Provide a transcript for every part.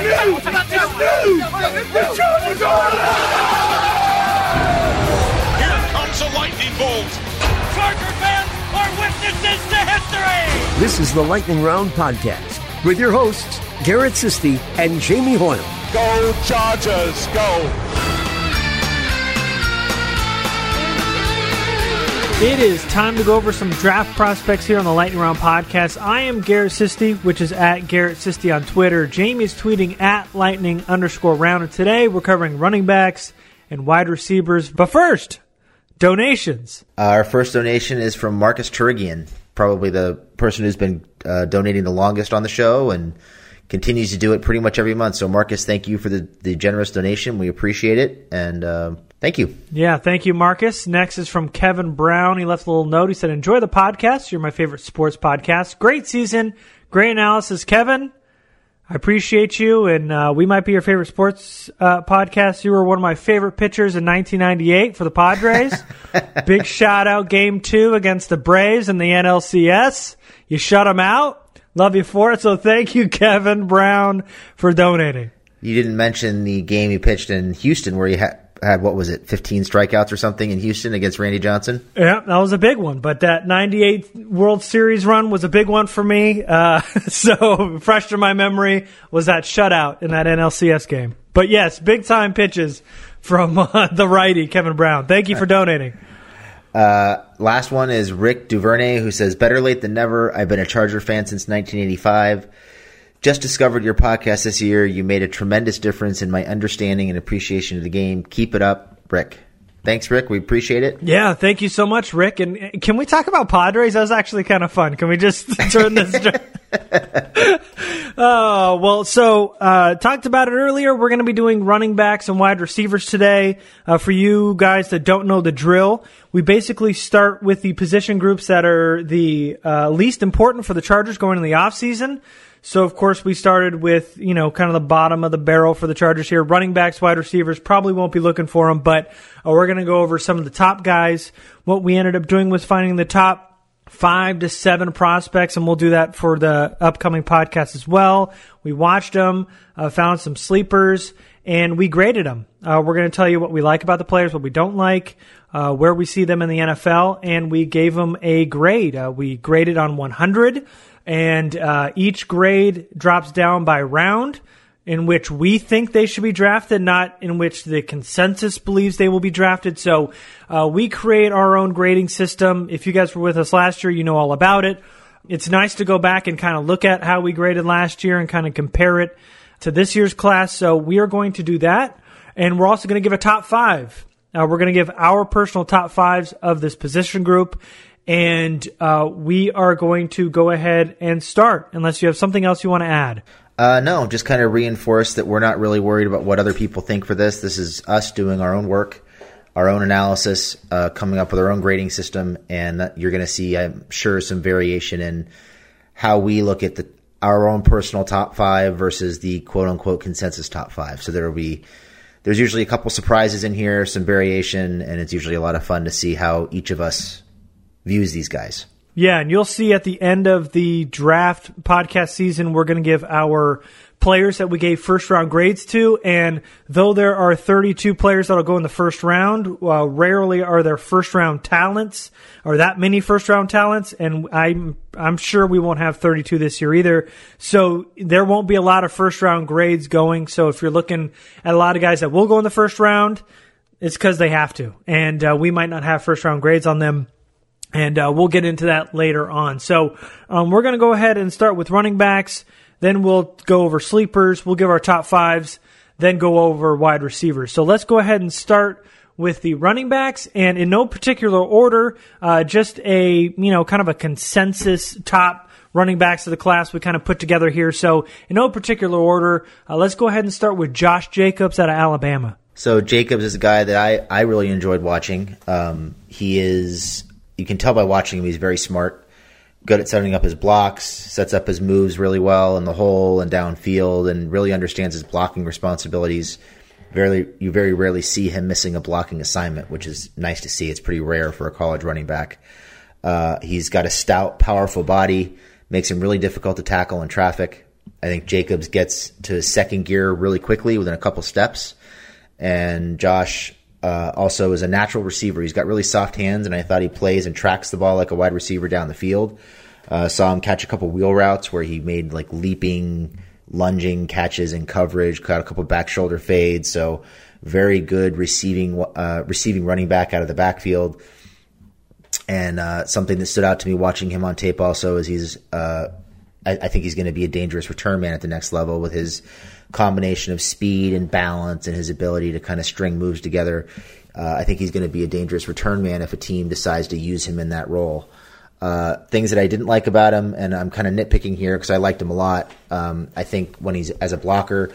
Here comes a lightning bolt. Charger fans are witnesses to history. This is the Lightning Round Podcast with your hosts, Garrett Sisti and Jamie Hoyle. Go Chargers, go. It is time to go over some draft prospects here on the Lightning Round Podcast. I am Garrett Sisti, which is at Garrett Sisti on Twitter. Jamie's tweeting at Lightning_Round. And today we're covering running backs and wide receivers. But first, donations. Our first donation is from Marcus Terrigian, probably the person who's been donating the longest on the show and continues to do it pretty much every month. So, Marcus, thank you for the generous donation. We appreciate it, and thank you. Yeah, thank you, Marcus. Next is from Kevin Brown. He left a little note. He said, enjoy the podcast. You're my favorite sports podcast. Great season. Great analysis. Kevin, I appreciate you, and we might be your favorite sports podcast. You were one of my favorite pitchers in 1998 for the Padres. Big shout-out Game 2 against the Braves in the NLCS. You shut them out. Love you for it. So thank you, Kevin Brown, for donating. You didn't mention the game you pitched in Houston where you had, what was it, 15 strikeouts or something in Houston against Randy Johnson? Yeah, that was a big one. But that 98 World Series run was a big one for me. So fresh in my memory was that shutout in that NLCS game. But yes, big-time pitches from the righty, Kevin Brown. Thank you for donating. Last one is Rick DuVernay, who says, better late than never. I've been a Charger fan since 1985. Just discovered your podcast this year. You made a tremendous difference in my understanding and appreciation of the game. Keep it up, Rick. Thanks, Rick. We appreciate it. Yeah, thank you so much, Rick. And can we talk about Padres? That was actually kind of fun. Can we just turn this? So talked about it earlier. We're going to be doing running backs and wide receivers today. For you guys that don't know the drill, we basically start with the position groups that are the least important for the Chargers going into the offseason. So, of course, we started with, kind of the bottom of the barrel for the Chargers here. Running backs, wide receivers, probably won't be looking for them, but we're going to go over some of the top guys. What we ended up doing was finding the top 5 to 7 prospects, and we'll do that for the upcoming podcast as well. We watched them, found some sleepers, and we graded them. We're going to tell you what we like about the players, what we don't like, where we see them in the NFL, and we gave them a grade. We graded on 100. And each grade drops down by round in which we think they should be drafted, not in which the consensus believes they will be drafted. So we create our own grading system. If you guys were with us last year, you know all about it. It's nice to go back and kind of look at how we graded last year and kind of compare it to this year's class. So we are going to do that. And we're also going to give a top five. We're going to give our personal top fives of this position group. And we are going to go ahead and start, unless you have something else you want to add. No, just kind of reinforce that we're not really worried about what other people think for this. This is us doing our own work, our own analysis, coming up with our own grading system. And you're going to see, I'm sure, some variation in how we look at our own personal top five versus the quote-unquote consensus top five. So there's usually a couple surprises in here, some variation, and it's usually a lot of fun to see how each of us views these guys. Yeah, and you'll see at the end of the draft podcast season, we're going to give our players that we gave first-round grades to, and though there are 32 players that will go in the first round, rarely are there first-round talents or that many first-round talents, and I'm sure we won't have 32 this year either, so there won't be a lot of first-round grades going, so if you're looking at a lot of guys that will go in the first round, it's because they have to, and we might not have first-round grades on them. And we'll get into that later on. So we're going to go ahead and start with running backs. Then we'll go over sleepers. We'll give our top fives. Then go over wide receivers. So let's go ahead and start with the running backs, and in no particular order, just a, you know, kind of a consensus top running backs of the class we kind of put together here. So in no particular order, let's go ahead and start with Josh Jacobs out of Alabama. So Jacobs is a guy that I really enjoyed watching. He is, you can tell by watching him, he's very smart, good at setting up his blocks, sets up his moves really well in the hole and downfield, and really understands his blocking responsibilities. You very rarely see him missing a blocking assignment, which is nice to see. It's pretty rare for a college running back. He's got a stout, powerful body, makes him really difficult to tackle in traffic. I think Jacobs gets to second gear really quickly within a couple steps. And Josh also is a natural receiver. He's got really soft hands, and I thought he plays and tracks the ball like a wide receiver down the field. Saw him catch a couple wheel routes where he made like leaping, lunging catches in coverage, caught a couple back shoulder fades. So very good receiving running back out of the backfield. And something that stood out to me watching him on tape also is he's I think he's going to be a dangerous return man at the next level with his combination of speed and balance and his ability to kind of string moves together. I think he's going to be a dangerous return man if a team decides to use him in that role. Things that I didn't like about him, and I'm kind of nitpicking here because I liked him a lot. I think when he's as a blocker,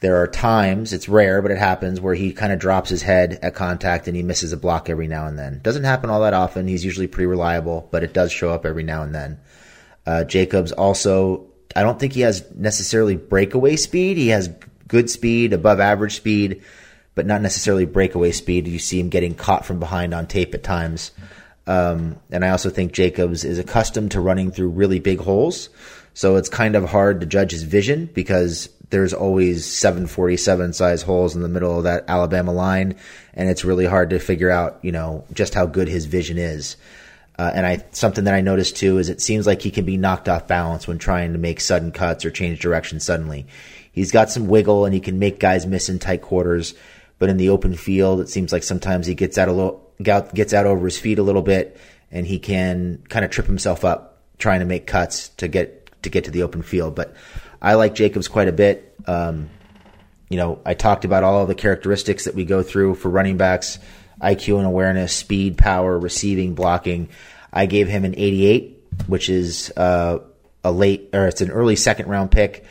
there are times, it's rare, but it happens, where he kind of drops his head at contact and he misses a block every now and then. Doesn't happen all that often. He's usually pretty reliable, but it does show up every now and then. Jacobs also, I don't think he has necessarily breakaway speed. He has good speed, above average speed, but not necessarily breakaway speed. You see him getting caught from behind on tape at times. And I also think Jacobs is accustomed to running through really big holes. So it's kind of hard to judge his vision because there's always 747 size holes in the middle of that Alabama line. And it's really hard to figure out, you know, just how good his vision is. Something that I noticed too is it seems like he can be knocked off balance when trying to make sudden cuts or change direction suddenly. He's got some wiggle and he can make guys miss in tight quarters, but in the open field, it seems like sometimes he gets out over his feet a little bit, and he can kind of trip himself up trying to make cuts to get to the open field. But I like Jacobs quite a bit. You know, I talked about all of the characteristics that we go through for running backs: IQ and awareness, speed, power, receiving, blocking. I gave him an 88, which is it's an early second round pick.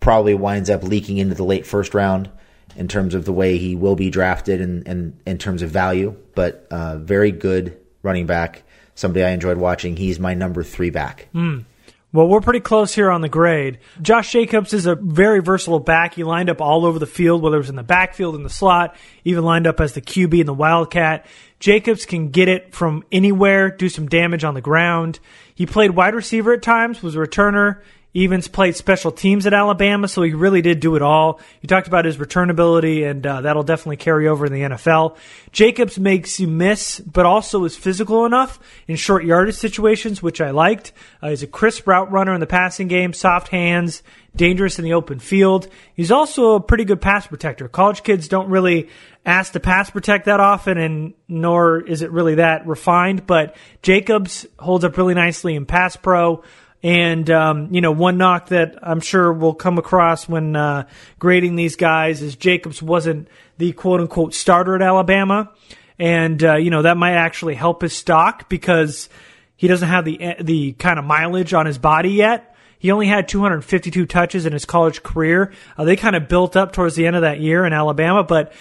Probably winds up leaking into the late first round in terms of the way he will be drafted and in terms of value, but very good running back, somebody I enjoyed watching. He's my number 3 back. Well, we're pretty close here on the grade. Josh Jacobs is a very versatile back. He lined up all over the field, whether it was in the backfield, in the slot, even lined up as the QB in the Wildcat. Jacobs can get it from anywhere, do some damage on the ground. He played wide receiver at times, was a returner, even played special teams at Alabama, so he really did do it all. You talked about his returnability, and that'll definitely carry over in the NFL. Jacobs makes you miss, but also is physical enough in short yardage situations, which I liked. He's a crisp route runner in the passing game, soft hands, dangerous in the open field. He's also a pretty good pass protector. College kids don't really ask to pass protect that often, and nor is it really that refined, but Jacobs holds up really nicely in pass pro. And, you know, one knock that I'm sure will come across when grading these guys is Jacobs wasn't the quote-unquote starter at Alabama. And, you know, that might actually help his stock because he doesn't have the kind of mileage on his body yet. He only had 252 touches in his college career. They kind of built up towards the end of that year in Alabama, but,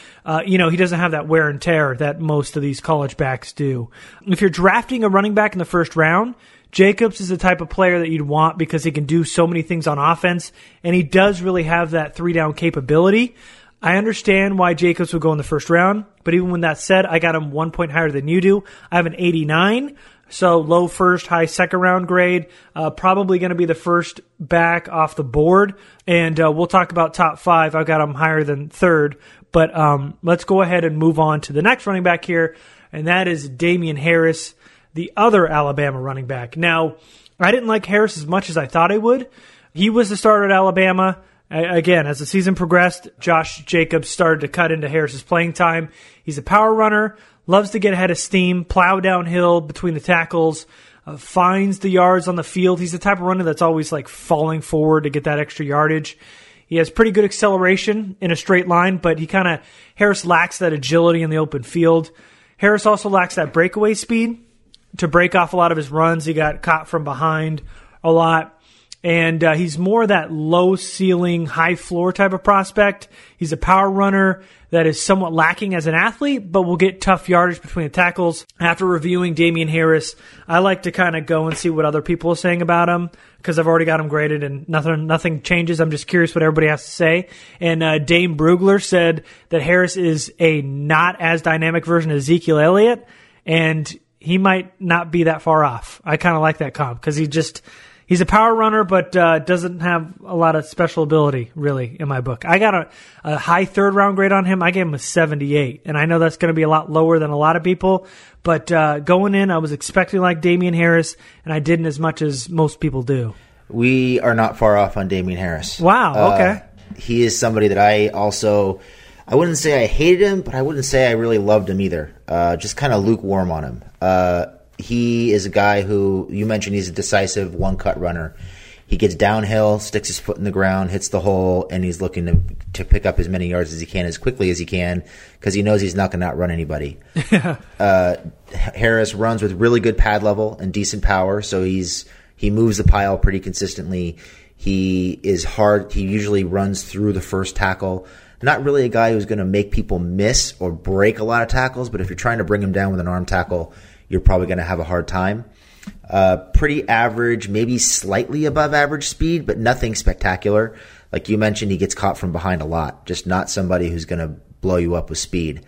you know, he doesn't have that wear and tear that most of these college backs do. If you're drafting a running back in the first round, Jacobs is the type of player that you'd want because he can do so many things on offense, and he does really have that three-down capability. I understand why Jacobs would go in the first round, but even when that's said, I got him 1 point higher than you do. I have an 89, so low first, high second-round grade, probably going to be the first back off the board, and we'll talk about top 5. I've got him higher than third, but let's go ahead and move on to the next running back here, and that is Damian Harris, the other Alabama running back. Now, I didn't like Harris as much as I thought I would. He was the starter at Alabama. Again, as the season progressed, Josh Jacobs started to cut into Harris's playing time. He's a power runner, loves to get ahead of steam, plow downhill between the tackles, finds the yards on the field. He's the type of runner that's always like falling forward to get that extra yardage. He has pretty good acceleration in a straight line, but he kind of, Harris lacks that agility in the open field. Harris also lacks that breakaway speed to break off a lot of his runs. He got caught from behind a lot. And he's more that low-ceiling, high-floor type of prospect. He's a power runner that is somewhat lacking as an athlete, but will get tough yardage between the tackles. After reviewing Damian Harris, I like to kind of go and see what other people are saying about him because I've already got him graded and nothing changes. I'm just curious what everybody has to say. And Dame Brugler said that Harris is a not-as-dynamic version of Ezekiel Elliott, and he might not be that far off. I kind of like that comp because he just... He's a power runner, but doesn't have a lot of special ability, really, in my book. I got a high third-round grade on him. I gave him a 78, and I know that's going to be a lot lower than a lot of people. But going in, I was expecting like Damian Harris, and I didn't as much as most people do. We are not far off on Damian Harris. Wow, okay. He is somebody that I also – I wouldn't say I hated him, but I wouldn't say I really loved him either. Just kind of lukewarm on him. He is a guy who, you mentioned he's a decisive one-cut runner. He gets downhill, sticks his foot in the ground, hits the hole, and he's looking to pick up as many yards as he can as quickly as he can because he knows he's not going to outrun anybody. Harris runs with really good pad level and decent power, so he moves the pile pretty consistently. He is hard. He usually runs through the first tackle. Not really a guy who's going to make people miss or break a lot of tackles, but if you're trying to bring him down with an arm tackle – you're probably going to have a hard time. Pretty average, maybe slightly above average speed, but nothing spectacular. Like you mentioned, he gets caught from behind a lot, just not somebody who's going to blow you up with speed.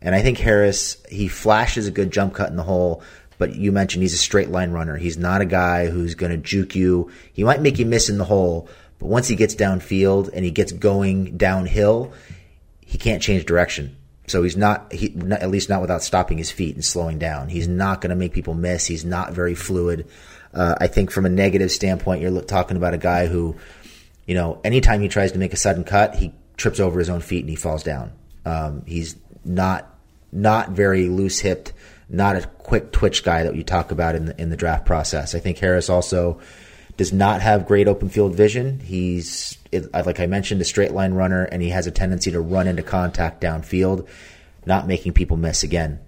And I think Harris, he flashes a good jump cut in the hole, but you mentioned he's a straight line runner. He's not a guy who's going to juke you. He might make you miss in the hole, but once he gets downfield and he gets going downhill, he can't change direction. So he's not, at least not without stopping his feet and slowing down. He's not going to make people miss. He's not very fluid. I think from a negative standpoint, you're talking about a guy who, you know, anytime he tries to make a sudden cut, he trips over his own feet and he falls down. He's not very loose-hipped, not a quick twitch guy that you talk about in the draft process. I think Harris also does not have great open field vision. He's, like I mentioned, a straight line runner, and he has a tendency to run into contact downfield, not making people miss again.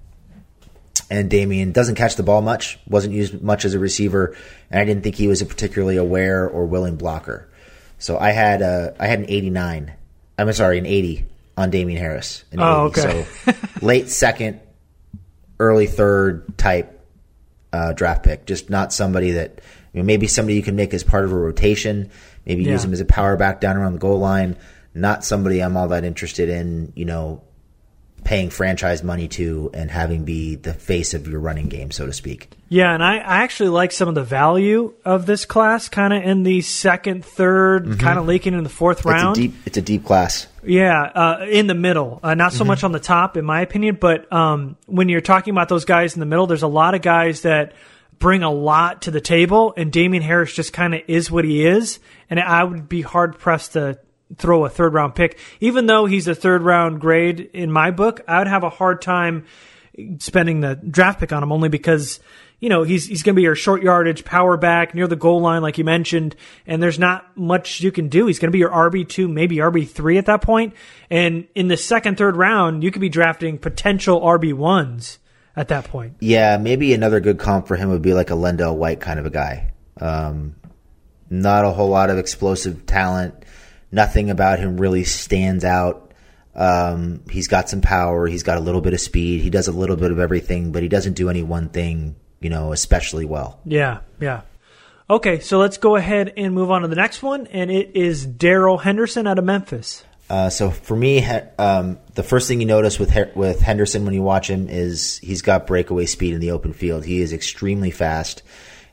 And Damian doesn't catch the ball much, wasn't used much as a receiver, and I didn't think he was a particularly aware or willing blocker. So I had an 80 on Damian Harris. Okay. So late second, early third type draft pick, just not somebody that – maybe somebody you can make as part of a rotation, maybe use him as a power back down around the goal line. Not somebody I'm all that interested in, paying franchise money to and having be the face of your running game, so to speak. Yeah, and I actually like some of the value of this class, kind of in the second, third, kind of leaking in the fourth round. It's a deep class. Yeah, in the middle. Not so much on the top, in my opinion, but when you're talking about those guys in the middle, there's a lot of guys that – bring a lot to the table, and Damian Harris just kind of is what he is, and I would be hard-pressed to throw a third-round pick. Even though he's a third-round grade in my book, I would have a hard time spending the draft pick on him only because, he's going to be your short-yardage power back near the goal line, like you mentioned, and there's not much you can do. He's going to be your RB2, maybe RB3 at that point, and in the second, third round, you could be drafting potential RB1s. At that point. Yeah, maybe another good comp for him would be like a Lendell White kind of a guy. Not a whole lot of explosive talent. Nothing about him really stands out. He's got some power. He's got a little bit of speed. He does a little bit of everything, but he doesn't do any one thing, especially well. Yeah. Okay, so let's go ahead and move on to the next one, and it is Darryl Henderson out of Memphis. So for me, the first thing you notice with Henderson when you watch him is he's got breakaway speed in the open field. He is extremely fast,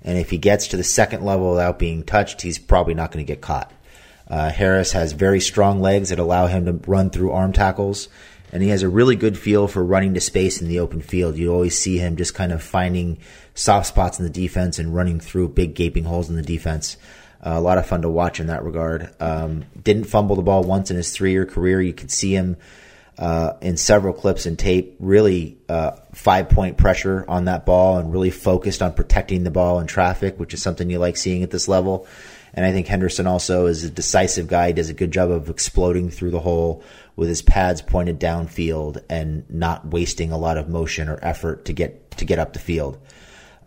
and if he gets to the second level without being touched, he's probably not going to get caught. Harris has very strong legs that allow him to run through arm tackles, and he has a really good feel for running to space in the open field. You always see him just kind of finding soft spots in the defense and running through big gaping holes in the defense. A lot of fun to watch in that regard. Didn't fumble the ball once in his 3-year career. You could see him in several clips and tape, really 5-point pressure on that ball and really focused on protecting the ball in traffic, which is something you like seeing at this level. And I think Henderson also is a decisive guy. He does a good job of exploding through the hole with his pads pointed downfield and not wasting a lot of motion or effort to get up the field.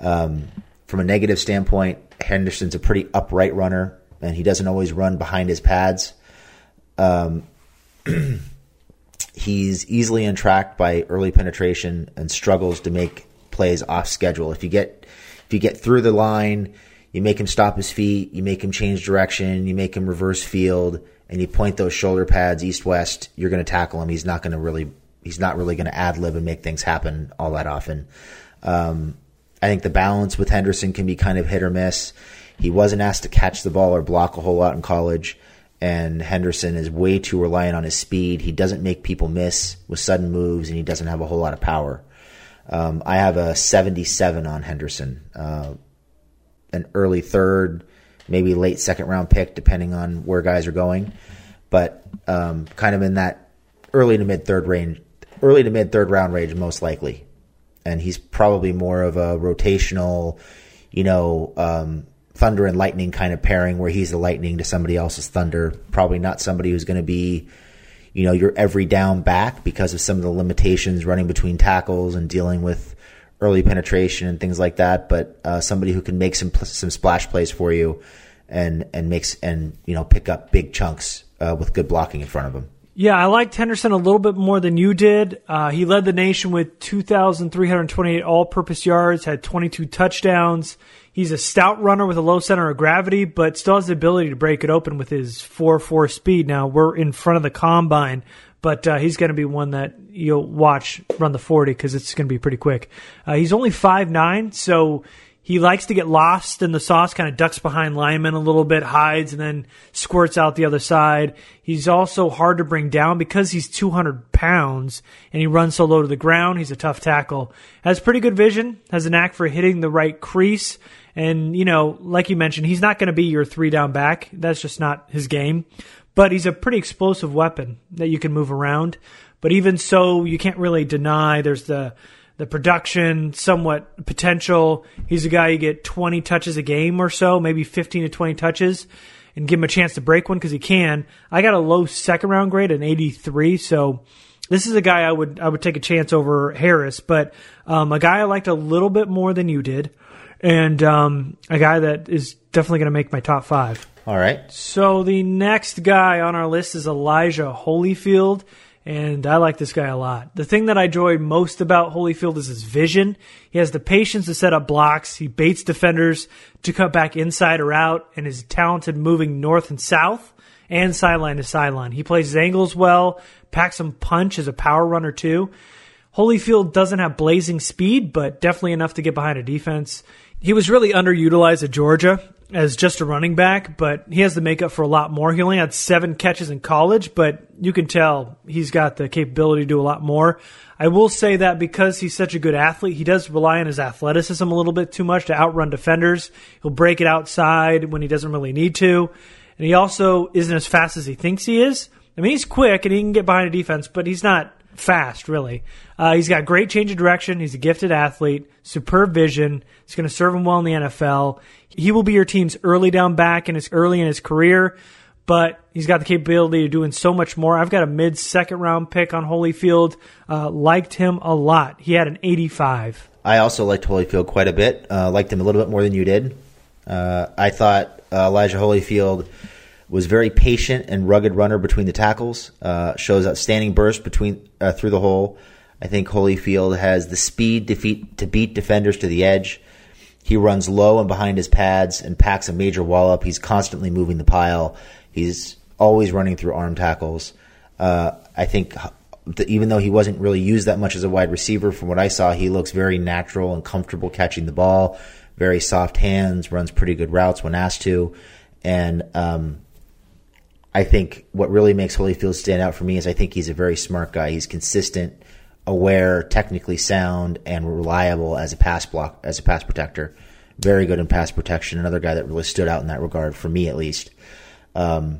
From a negative standpoint, Henderson's a pretty upright runner, and he doesn't always run behind his pads. He's easily entrapped by early penetration and struggles to make plays off schedule. If you get through the line, you make him stop his feet, you make him change direction, you make him reverse field, and you point those shoulder pads east-west, you're going to tackle him. He's not really going to ad-lib and make things happen all that often. I think the balance with Henderson can be kind of hit or miss. He wasn't asked to catch the ball or block a whole lot in college, and Henderson is way too reliant on his speed. He doesn't make people miss with sudden moves, and he doesn't have a whole lot of power. I have a 77 on Henderson, an early third, maybe late second-round pick, depending on where guys are going, but kind of in that early to mid-third round range most likely. And he's probably more of a rotational, thunder and lightning kind of pairing where he's the lightning to somebody else's thunder. Probably not somebody who's going to be, your every down back because of some of the limitations running between tackles and dealing with early penetration and things like that. But somebody who can make some splash plays for you and pick up big chunks with good blocking in front of him. Yeah, I liked Henderson a little bit more than you did. He led the nation with 2,328 all-purpose yards, had 22 touchdowns. He's a stout runner with a low center of gravity, but still has the ability to break it open with his 4.4 speed. Now, we're in front of the combine, but he's going to be one that you'll watch run the 40 because it's going to be pretty quick. He's only 5'9", so he likes to get lost in the sauce, kind of ducks behind linemen a little bit, hides, and then squirts out the other side. He's also hard to bring down because he's 200 pounds, and he runs so low to the ground. He's a tough tackle. Has pretty good vision, has a knack for hitting the right crease, and, like you mentioned, he's not going to be your three-down back. That's just not his game. But he's a pretty explosive weapon that you can move around. But even so, you can't really deny there's the production, somewhat potential. He's a guy you get 20 touches a game or so, maybe 15 to 20 touches, and give him a chance to break one because he can. I got a low second-round grade, an 83, so this is a guy I would take a chance over Harris, but a guy I liked a little bit more than you did, and a guy that is definitely going to make my top five. All right. So the next guy on our list is Elijah Holyfield. And I like this guy a lot. The thing that I enjoy most about Holyfield is his vision. He has the patience to set up blocks. He baits defenders to cut back inside or out and is talented moving north and south and sideline to sideline. He plays his angles well, packs some punch as a power runner too. Holyfield doesn't have blazing speed, but definitely enough to get behind a defense. He was really underutilized at Georgia as just a running back, but he has the makeup for a lot more. He only had 7 catches in college, but you can tell he's got the capability to do a lot more. I will say that because he's such a good athlete, he does rely on his athleticism a little bit too much to outrun defenders. He'll break it outside when he doesn't really need to. And he also isn't as fast as he thinks he is. I mean, he's quick and he can get behind a defense, but he's not fast, really. He's got great change of direction. He's a gifted athlete, superb vision. It's going to serve him well in the NFL. He will be your team's early down back and it's early in his career, but he's got the capability of doing so much more. I've got a mid-second round pick on Holyfield. Liked him a lot. He had an 85. I also liked Holyfield quite a bit. Liked him a little bit more than you did. I thought Elijah Holyfield was very patient and rugged runner between the tackles, shows outstanding burst through the hole. I think Holyfield has the speed to beat defenders to the edge. He runs low and behind his pads and packs a major wall up. He's constantly moving the pile. He's always running through arm tackles. I think that even though he wasn't really used that much as a wide receiver, from what I saw, he looks very natural and comfortable catching the ball, very soft hands, runs pretty good routes when asked to, and I think what really makes Holyfield stand out for me is I think he's a very smart guy. He's consistent, aware, technically sound, and reliable as a pass protector. Very good in pass protection. Another guy that really stood out in that regard for me, at least. I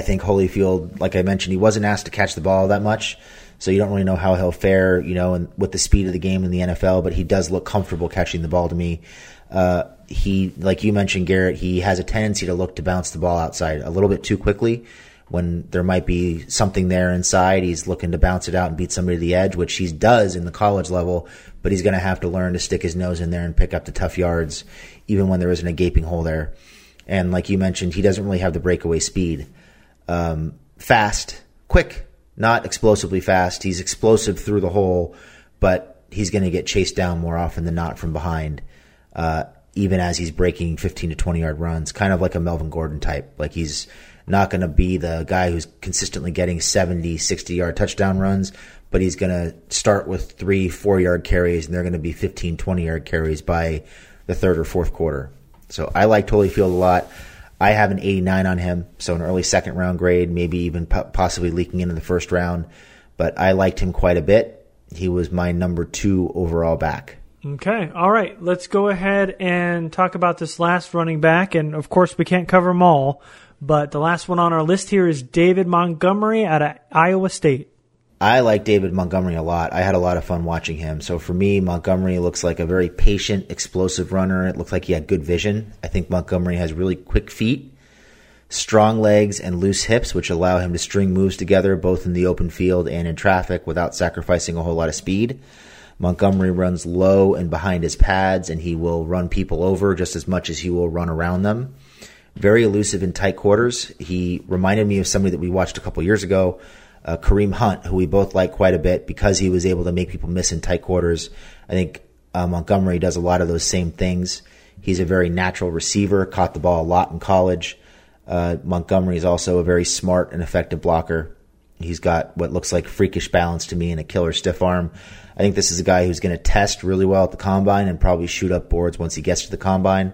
think Holyfield, like I mentioned, he wasn't asked to catch the ball that much, So you don't really know how he'll fare, you know, and with the speed of the game in the NFL, but he does look comfortable catching the ball to me. He, like you mentioned, Garrett, he has a tendency to look to bounce the ball outside a little bit too quickly when there might be something there inside. He's looking to bounce it out and beat somebody to the edge, which he does in the college level, but he's going to have to learn to stick his nose in there and pick up the tough yards, even when there isn't a gaping hole there. And like you mentioned, he doesn't really have the breakaway speed. Fast, quick, not explosively fast. He's explosive through the hole, but he's going to get chased down more often than not from behind, even as he's breaking 15 to 20-yard runs, kind of like a Melvin Gordon type. Like, he's not going to be the guy who's consistently getting 70, 60-yard touchdown runs, but he's going to start with 3, 4-yard carries, and they're going to be 15, 20-yard carries by the third or fourth quarter. So I like Holyfield a lot. I have an 89 on him, so an early second-round grade, maybe even possibly leaking into the first round. But I liked him quite a bit. He was my number 2 overall back. Okay. All right. Let's go ahead and talk about this last running back. And, of course, we can't cover them all. But the last one on our list here is David Montgomery out of Iowa State. I like David Montgomery a lot. I had a lot of fun watching him. So for me, Montgomery looks like a very patient, explosive runner. It looks like he had good vision. I think Montgomery has really quick feet, strong legs, and loose hips, which allow him to string moves together both in the open field and in traffic without sacrificing a whole lot of speed. Montgomery runs low and behind his pads, and he will run people over just as much as he will run around them. Very elusive in tight quarters. He reminded me of somebody that we watched a couple years ago, Kareem Hunt, who we both like quite a bit because he was able to make people miss in tight quarters. I think Montgomery does a lot of those same things. He's a very natural receiver, caught the ball a lot in college. Montgomery is also a very smart and effective blocker. He's got what looks like freakish balance to me and a killer stiff arm. I think this is a guy who's going to test really well at the combine and probably shoot up boards once he gets to the combine.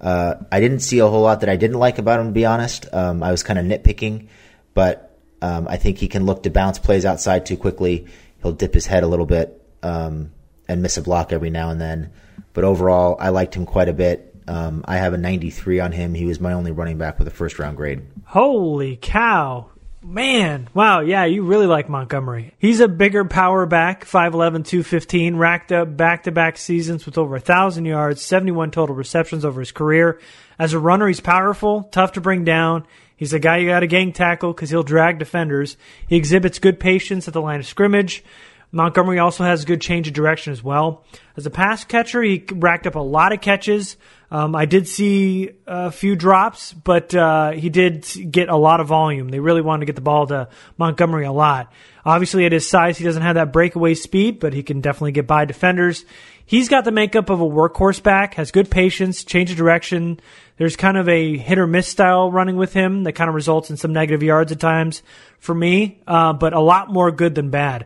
I didn't see a whole lot that I didn't like about him, to be honest. I was kind of nitpicking, but I think he can look to bounce plays outside too quickly. He'll dip his head a little bit and miss a block every now and then. But overall, I liked him quite a bit. I have a 93 on him. He was my only running back with a first-round grade. Holy cow. Man, wow, yeah, you really like Montgomery. He's a bigger power back, 5'11", 215, racked up back-to-back seasons with over 1,000 yards, 71 total receptions over his career. As a runner, he's powerful, tough to bring down. He's a guy you got to gang tackle because he'll drag defenders. He exhibits good patience at the line of scrimmage. Montgomery also has good change of direction as well. As a pass catcher, he racked up a lot of catches. I did see a few drops, but he did get a lot of volume. They really wanted to get the ball to Montgomery a lot. Obviously, at his size, he doesn't have that breakaway speed, but he can definitely get by defenders. He's got the makeup of a workhorse back, has good patience, change of direction. There's kind of a hit-or-miss style running with him that kind of results in some negative yards at times for me, but a lot more good than bad.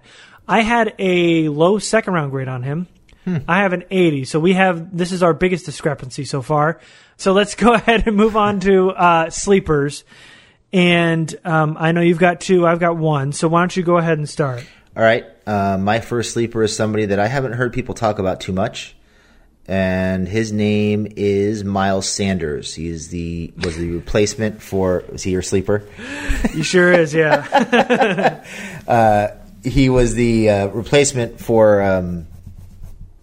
I had a low second-round grade on him. I have an 80, so this is our biggest discrepancy so far. So let's go ahead and move on to sleepers. And I know you've got 2, I've got 1, so why don't you go ahead and start? All right. My first sleeper is somebody that I haven't heard people talk about too much, and his name is Miles Sanders. He is was the replacement for – is he your sleeper? He sure is, yeah. He was the replacement for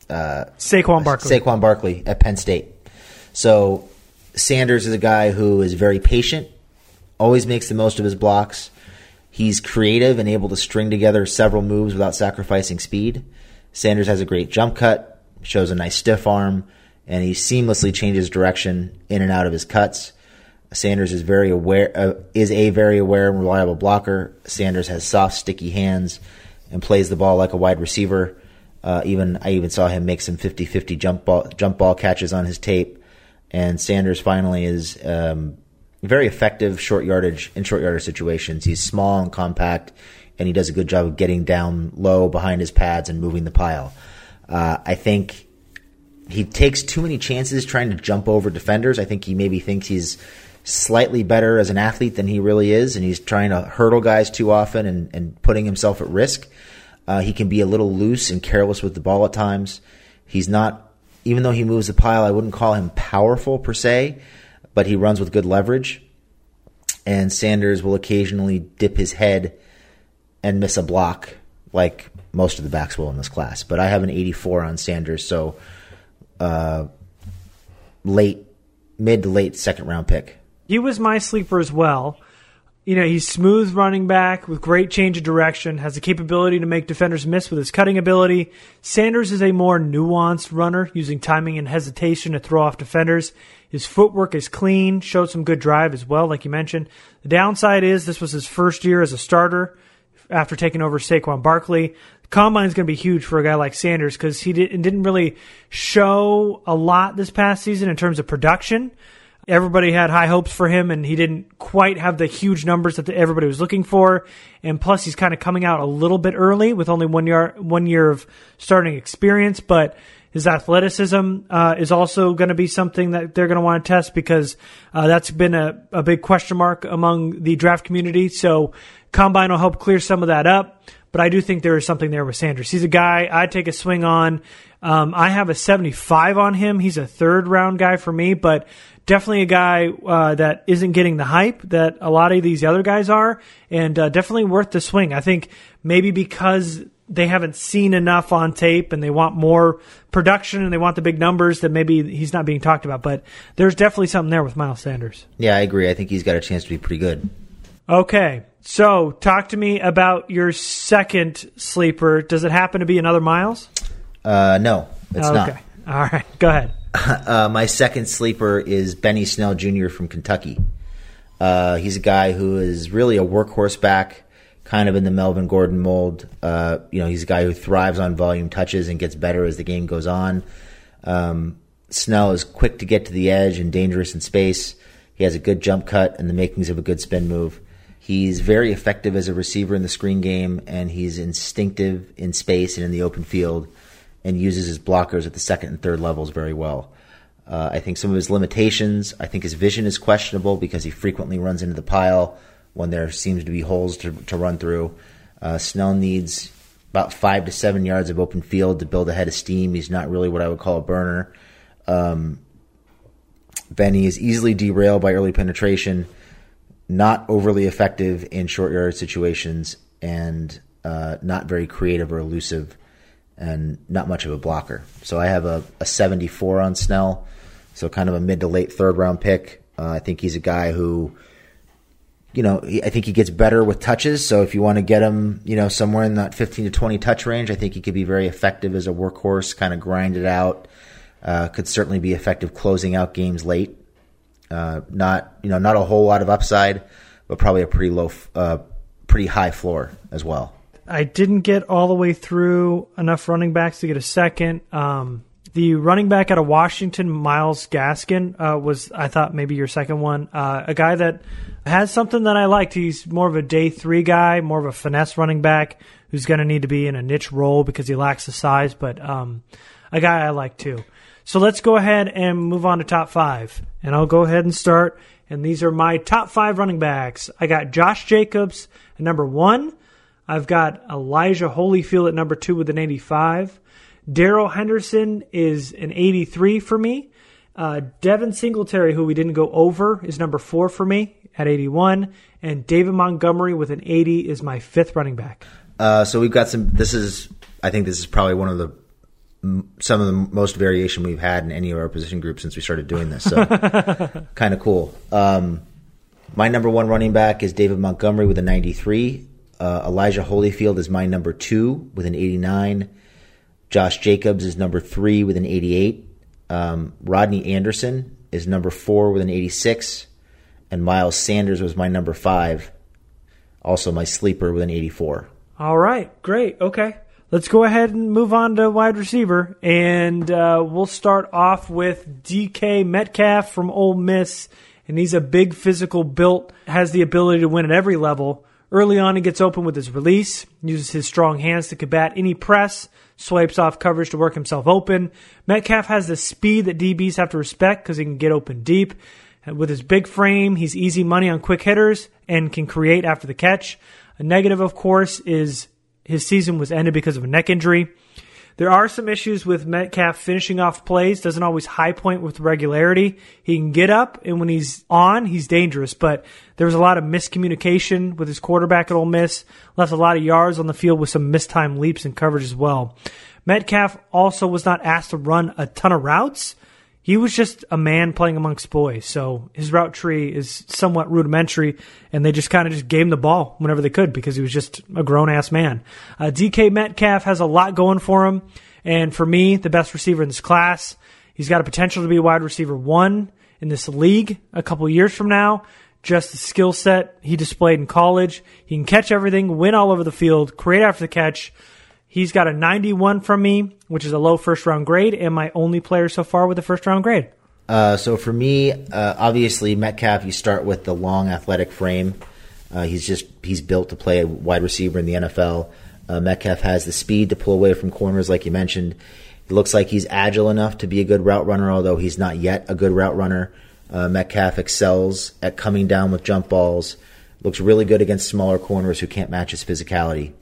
Saquon Barkley at Penn State. So Sanders is a guy who is very patient, always makes the most of his blocks. He's creative and able to string together several moves without sacrificing speed. Sanders has a great jump cut, shows a nice stiff arm, and he seamlessly changes direction in and out of his cuts. Sanders is a very aware and reliable blocker. Sanders has soft, sticky hands and plays the ball like a wide receiver. I even saw him make some 50-50 jump ball catches on his tape. And Sanders finally is very effective in short yardage situations. He's small and compact, and he does a good job of getting down low behind his pads and moving the pile. I think he takes too many chances trying to jump over defenders. I think he maybe thinks he's slightly better as an athlete than he really is, and he's trying to hurdle guys too often and putting himself at risk. He can be a little loose and careless with the ball at times. He's not, even though he moves the pile, I wouldn't call him powerful per se, but he runs with good leverage. And Sanders will occasionally dip his head and miss a block like most of the backs will in this class. But I have an 84 on Sanders, so mid to late second round pick. He was my sleeper as well. You know, he's smooth running back with great change of direction, has the capability to make defenders miss with his cutting ability. Sanders is a more nuanced runner, using timing and hesitation to throw off defenders. His footwork is clean, showed some good drive as well, like you mentioned. The downside is this was his first year as a starter after taking over Saquon Barkley. The combine is going to be huge for a guy like Sanders because he didn't really show a lot this past season in terms of production. Everybody had high hopes for him, and he didn't quite have the huge numbers that everybody was looking for. And plus, he's kind of coming out a little bit early with only one year of starting experience. But his athleticism is also going to be something that they're going to want to test because that's been a big question mark among the draft community. So combine will help clear some of that up. But I do think there is something there with Sanders. He's a guy I'd take a swing on. I have a 75 on him. He's a third-round guy for me, but definitely a guy that isn't getting the hype that a lot of these other guys are, and definitely worth the swing. I think maybe because they haven't seen enough on tape and they want more production and they want the big numbers that maybe he's not being talked about. But there's definitely something there with Miles Sanders. Yeah, I agree. I think he's got a chance to be pretty good. Okay, so talk to me about your second sleeper. Does it happen to be another Miles? No, it's not. Okay, all right, go ahead. My second sleeper is Benny Snell Jr. from Kentucky. He's a guy who is really a workhorse back, kind of in the Melvin Gordon mold. He's a guy who thrives on volume touches and gets better as the game goes on. Snell is quick to get to the edge and dangerous in space. He has a good jump cut and the makings of a good spin move. He's very effective as a receiver in the screen game, and he's instinctive in space and in the open field, and uses his blockers at the second and third levels very well. I think some of his limitations, I think his vision is questionable because he frequently runs into the pile when there seems to be holes to run through. Snell needs about 5 to 7 yards of open field to build a head of steam. He's not really what I would call a burner. Benny is easily derailed by early penetration, not overly effective in short yard situations, and not very creative or elusive, and not much of a blocker. So I have a 74 on Snell, so kind of a mid to late third-round pick. I think he's a guy who, I think he gets better with touches. So if you want to get him, somewhere in that 15 to 20 touch range, I think he could be very effective as a workhorse, kind of grind it out. Could certainly be effective closing out games late. Not a whole lot of upside, but probably a pretty high floor as well. I didn't get all the way through enough running backs to get a second. The running back out of Washington, Miles Gaskin, was, I thought, maybe your second one. A guy that has something that I liked. He's more of a day three guy, more of a finesse running back who's going to need to be in a niche role because he lacks the size, but a guy I like too. So let's go ahead and move on to top five. And I'll go ahead and start. And these are my top five running backs. I got Josh Jacobs at number one. I've got Elijah Holyfield at number two with an 85. Darryl Henderson is an 83 for me. Devin Singletary, who we didn't go over, is number four for me at 81. And David Montgomery with an 80 is my fifth running back. So we've got some. I think this is probably some of the most variation we've had in any of our position groups since we started doing this. So kind of cool. My number one running back is David Montgomery with a 93. Elijah Holyfield is my number two with an 89. Josh Jacobs is number three with an 88. Rodney Anderson is number four with an 86. And Miles Sanders was my number five, also my sleeper with an 84. All right, great. Okay, let's go ahead and move on to wide receiver. And we'll start off with DK Metcalf from Ole Miss. And he's a big physical built, has the ability to win at every level. Early on, he gets open with his release, uses his strong hands to combat any press, swipes off coverage to work himself open. Metcalf has the speed that DBs have to respect because he can get open deep. And with his big frame, he's easy money on quick hitters and can create after the catch. A negative, of course, is his season was ended because of a neck injury. There are some issues with Metcalf finishing off plays. Doesn't always high point with regularity. He can get up, and when he's on, he's dangerous. But there was a lot of miscommunication with his quarterback at Ole Miss. Left a lot of yards on the field with some missed time leaps and coverage as well. Metcalf also was not asked to run a ton of routes. He was just a man playing amongst boys, so his route tree is somewhat rudimentary, and they just kind of just gave him the ball whenever they could because he was just a grown-ass man. DK Metcalf has a lot going for him, and for me, the best receiver in this class. He's got a potential to be wide receiver one in this league a couple years from now. Just the skill set he displayed in college. He can catch everything, win all over the field, create after the catch. He's got a 91 from me, which is a low first-round grade, and my only player so far with a first-round grade. So for me, obviously, Metcalf, you start with the long athletic frame. He's built to play a wide receiver in the NFL. Metcalf has the speed to pull away from corners, like you mentioned. It looks like he's agile enough to be a good route runner, although he's not yet a good route runner. Metcalf excels at coming down with jump balls. Looks really good against smaller corners who can't match his physicality.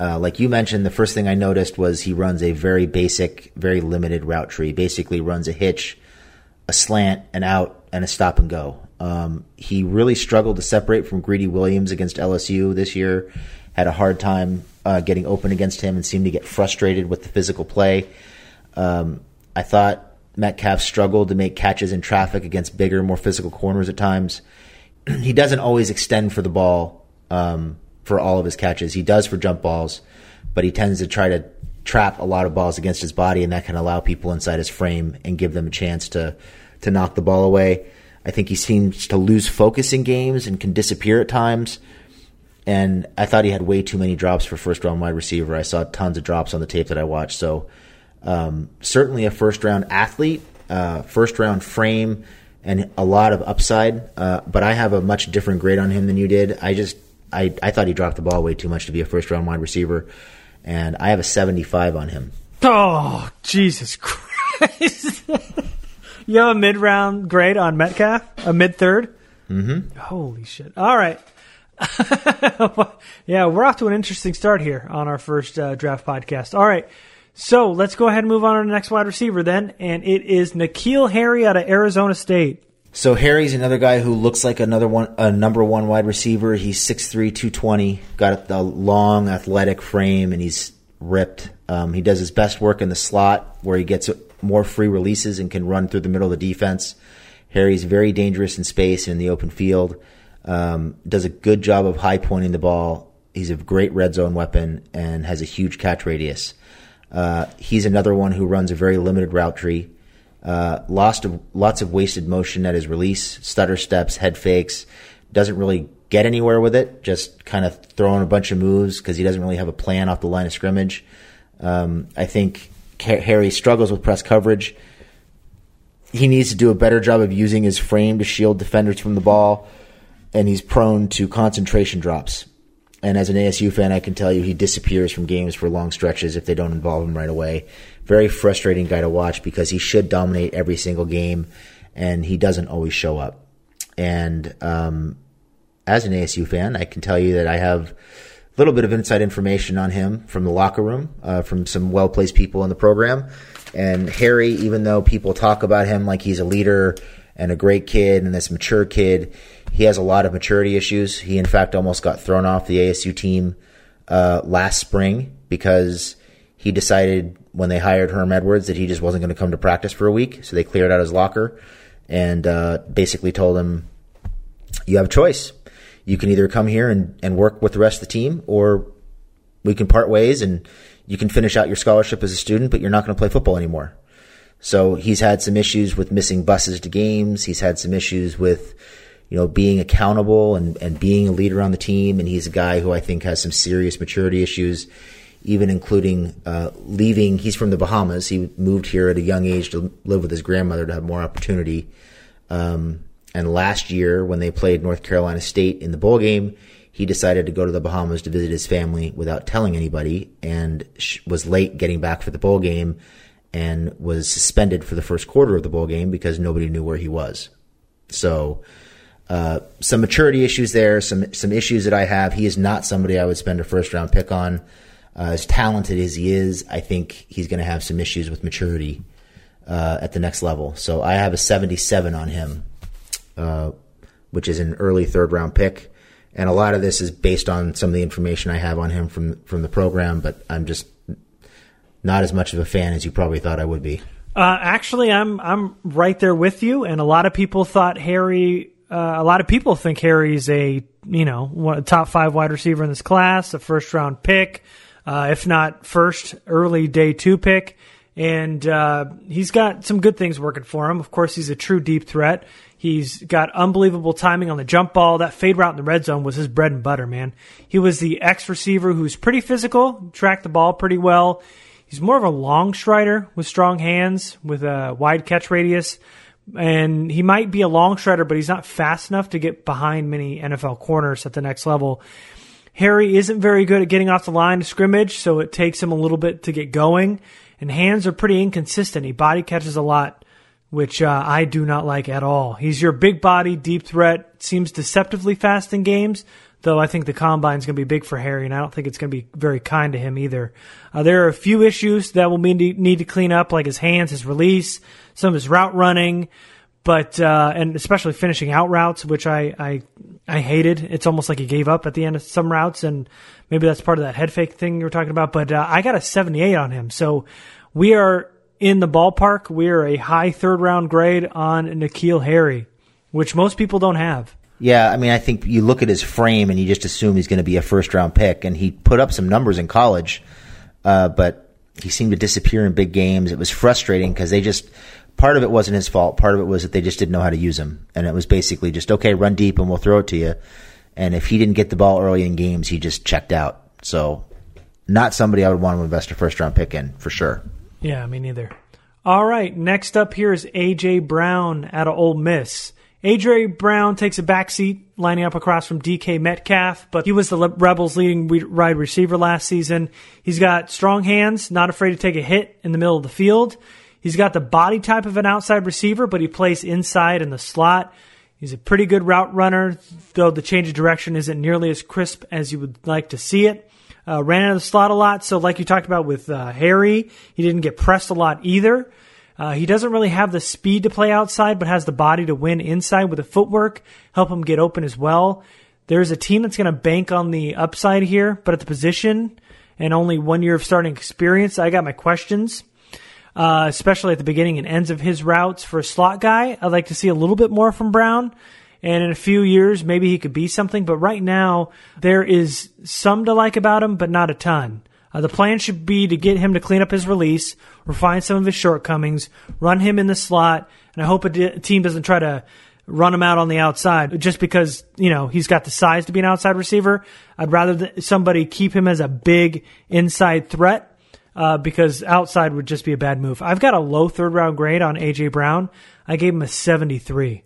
Like you mentioned, the first thing I noticed was he runs a very basic, very limited route tree. Basically runs a hitch, a slant, an out, and a stop and go. He really struggled to separate from Greedy Williams against LSU this year. Had a hard time getting open against him and seemed to get frustrated with the physical play. I thought Metcalf struggled to make catches in traffic against bigger, more physical corners at times. He doesn't always extend for the ball. For all of his catches. He does for jump balls, but he tends to try to trap a lot of balls against his body, and that can allow people inside his frame and give them a chance to knock the ball away. I think he seems to lose focus in games and can disappear at times, and I thought he had way too many drops for first-round wide receiver. I saw tons of drops on the tape that I watched, so certainly a first-round athlete, first-round frame, and a lot of upside, but I have a much different grade on him than you did. I thought he dropped the ball way too much to be a first-round wide receiver, and I have a 75 on him. Oh, Jesus Christ. You have a mid-round grade on Metcalf? A mid-third? Mm-hmm. Holy shit. All right. Yeah, we're off to an interesting start here on our first draft podcast. All right. So let's go ahead and move on to the next wide receiver then, and it is N'Keal Harry out of Arizona State. So Harry's another guy who looks like a number one wide receiver. He's 6'3", 220, got the long athletic frame, and he's ripped. He does his best work in the slot where he gets more free releases and can run through the middle of the defense. Harry's very dangerous in space and in the open field. Does a good job of high pointing the ball. He's a great red zone weapon and has a huge catch radius. He's another one who runs a very limited route tree. Lots of wasted motion at his release, stutter steps, head fakes, doesn't really get anywhere with it, just kind of throwing a bunch of moves because he doesn't really have a plan off the line of scrimmage. I think Harry struggles with press coverage. He needs to do a better job of using his frame to shield defenders from the ball, and he's prone to concentration drops. And as an ASU fan, I can tell you he disappears from games for long stretches if they don't involve him right away. Very frustrating guy to watch because he should dominate every single game, and he doesn't always show up. And as an ASU fan, I can tell you that I have a little bit of inside information on him from the locker room, from some well-placed people in the program. And Harry, even though people talk about him like he's a leader and a great kid and this mature kid, he has a lot of maturity issues. He, in fact, almost got thrown off the ASU team last spring because he decided when they hired Herm Edwards that he just wasn't going to come to practice for a week. So they cleared out his locker and basically told him, you have a choice. You can either come here and work with the rest of the team, or we can part ways and you can finish out your scholarship as a student, but you're not going to play football anymore. So he's had some issues with missing buses to games. He's had some issues with, you know, being accountable and being a leader on the team. And he's a guy who I think has some serious maturity issues, even including leaving. He's from the Bahamas. He moved here at a young age to live with his grandmother to have more opportunity. And last year when they played North Carolina State in the bowl game, he decided to go to the Bahamas to visit his family without telling anybody and was late getting back for the bowl game and was suspended for the first quarter of the bowl game because nobody knew where he was. So some maturity issues there, some issues that I have. He is not somebody I would spend a first-round pick on. As talented as he is, I think he's going to have some issues with maturity at the next level. So I have a 77 on him, which is an early third-round pick. And a lot of this is based on some of the information I have on him from the program, but I'm just not as much of a fan as you probably thought I would be. Actually, I'm right there with you, and a lot of people thought Harry. A lot of people think Harry's a top five wide receiver in this class, a first round pick, if not first early day two pick, and he's got some good things working for him. Of course, he's a true deep threat. He's got unbelievable timing on the jump ball. That fade route in the red zone was his bread and butter, man. He was the X receiver who's pretty physical, tracked the ball pretty well. He's more of a long strider with strong hands, with a wide catch radius. And he might be a long strider, but he's not fast enough to get behind many NFL corners at the next level. Harry isn't very good at getting off the line of scrimmage, so it takes him a little bit to get going. And hands are pretty inconsistent. He body catches a lot, which I do not like at all. He's your big body, deep threat, seems deceptively fast in games. Though I think the combine's going to be big for Harry, and I don't think it's going to be very kind to him either. There are a few issues that we'll need to clean up, like his hands, his release, some of his route running, but and especially finishing out routes, which I hated. It's almost like he gave up at the end of some routes, and maybe that's part of that head fake thing you were talking about. But I got a 78 on him, so we are in the ballpark. We are a high third-round grade on N'Keal Harry, which most people don't have. Yeah, I mean, I think you look at his frame and you just assume he's going to be a first-round pick, and he put up some numbers in college, but he seemed to disappear in big games. It was frustrating because part of it wasn't his fault. Part of it was that they just didn't know how to use him, and it was basically just, okay, run deep and we'll throw it to you. And if he didn't get the ball early in games, he just checked out. So not somebody I would want to invest a first-round pick in for sure. Yeah, me neither. All right, next up here is A.J. Brown out of Ole Miss. A.J. Brown takes a backseat, lining up across from DK Metcalf, but he was the Rebels' leading wide receiver last season. He's got strong hands, not afraid to take a hit in the middle of the field. He's got the body type of an outside receiver, but he plays inside in the slot. He's a pretty good route runner, though the change of direction isn't nearly as crisp as you would like to see it. Ran out of the slot a lot, so like you talked about with Harry, he didn't get pressed a lot either. He doesn't really have the speed to play outside, but has the body to win inside with the footwork, help him get open as well. There's a team that's going to bank on the upside here, but at the position and only 1 year of starting experience, I got my questions, especially at the beginning and ends of his routes. For a slot guy, I'd like to see a little bit more from Brown, and in a few years, maybe he could be something. But right now, there is some to like about him, but not a ton. The plan should be to get him to clean up his release, refine some of his shortcomings, run him in the slot, and I hope a team doesn't try to run him out on the outside just because, he's got the size to be an outside receiver. I'd rather somebody keep him as a big inside threat because outside would just be a bad move. I've got a low third-round grade on A.J. Brown. I gave him a 73.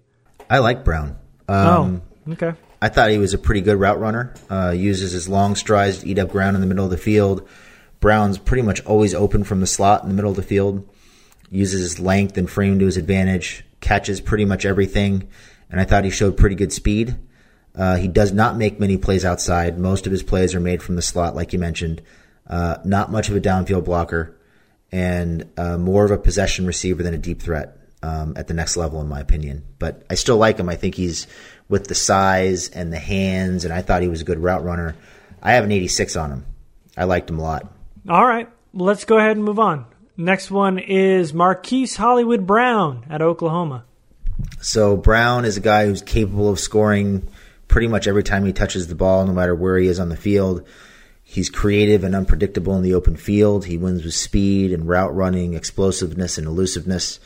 I like Brown. Okay. I thought he was a pretty good route runner, uses his long strides to eat up ground in the middle of the field. Brown's pretty much always open from the slot in the middle of the field, uses his length and frame to his advantage, catches pretty much everything, and I thought he showed pretty good speed. He does not make many plays outside. Most of his plays are made from the slot, like you mentioned. Not much of a downfield blocker, and more of a possession receiver than a deep threat. At the next level, in my opinion. But I still like him. I think he's with the size and the hands, and I thought he was a good route runner. I have an 86 on him. I liked him a lot. All right. Let's go ahead and move on. Next one is Marquise Hollywood Brown at Oklahoma. So Brown is a guy who's capable of scoring pretty much every time he touches the ball, no matter where he is on the field. He's creative and unpredictable in the open field. He wins with speed and route running, explosiveness and elusiveness.